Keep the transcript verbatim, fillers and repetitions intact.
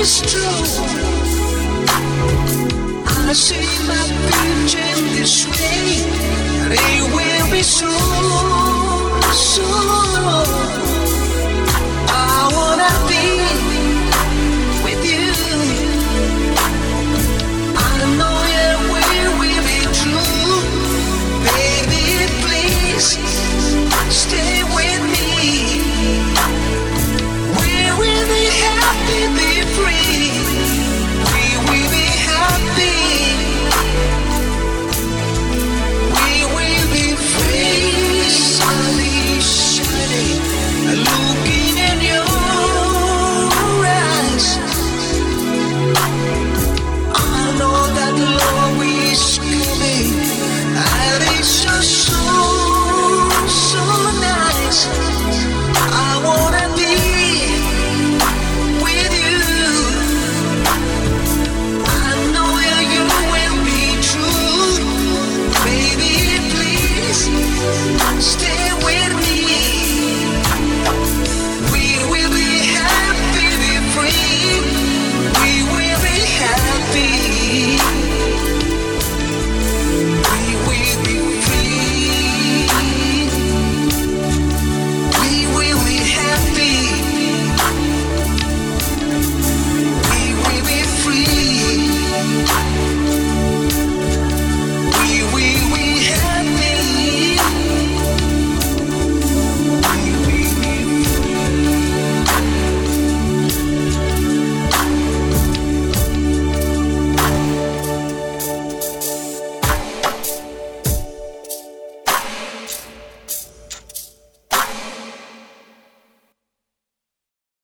is true. I see my vision this way. They will be soon, soon. I wanna be with you. I know it will be true. Baby, please stay with me. We will be happy, be free. We will be happy. We will be free. Sunny, shiny, looking in your eyes. I know that love is coming. And it's so, so, so nice. I wanna be with you. I know that you will be true. Baby, please stay.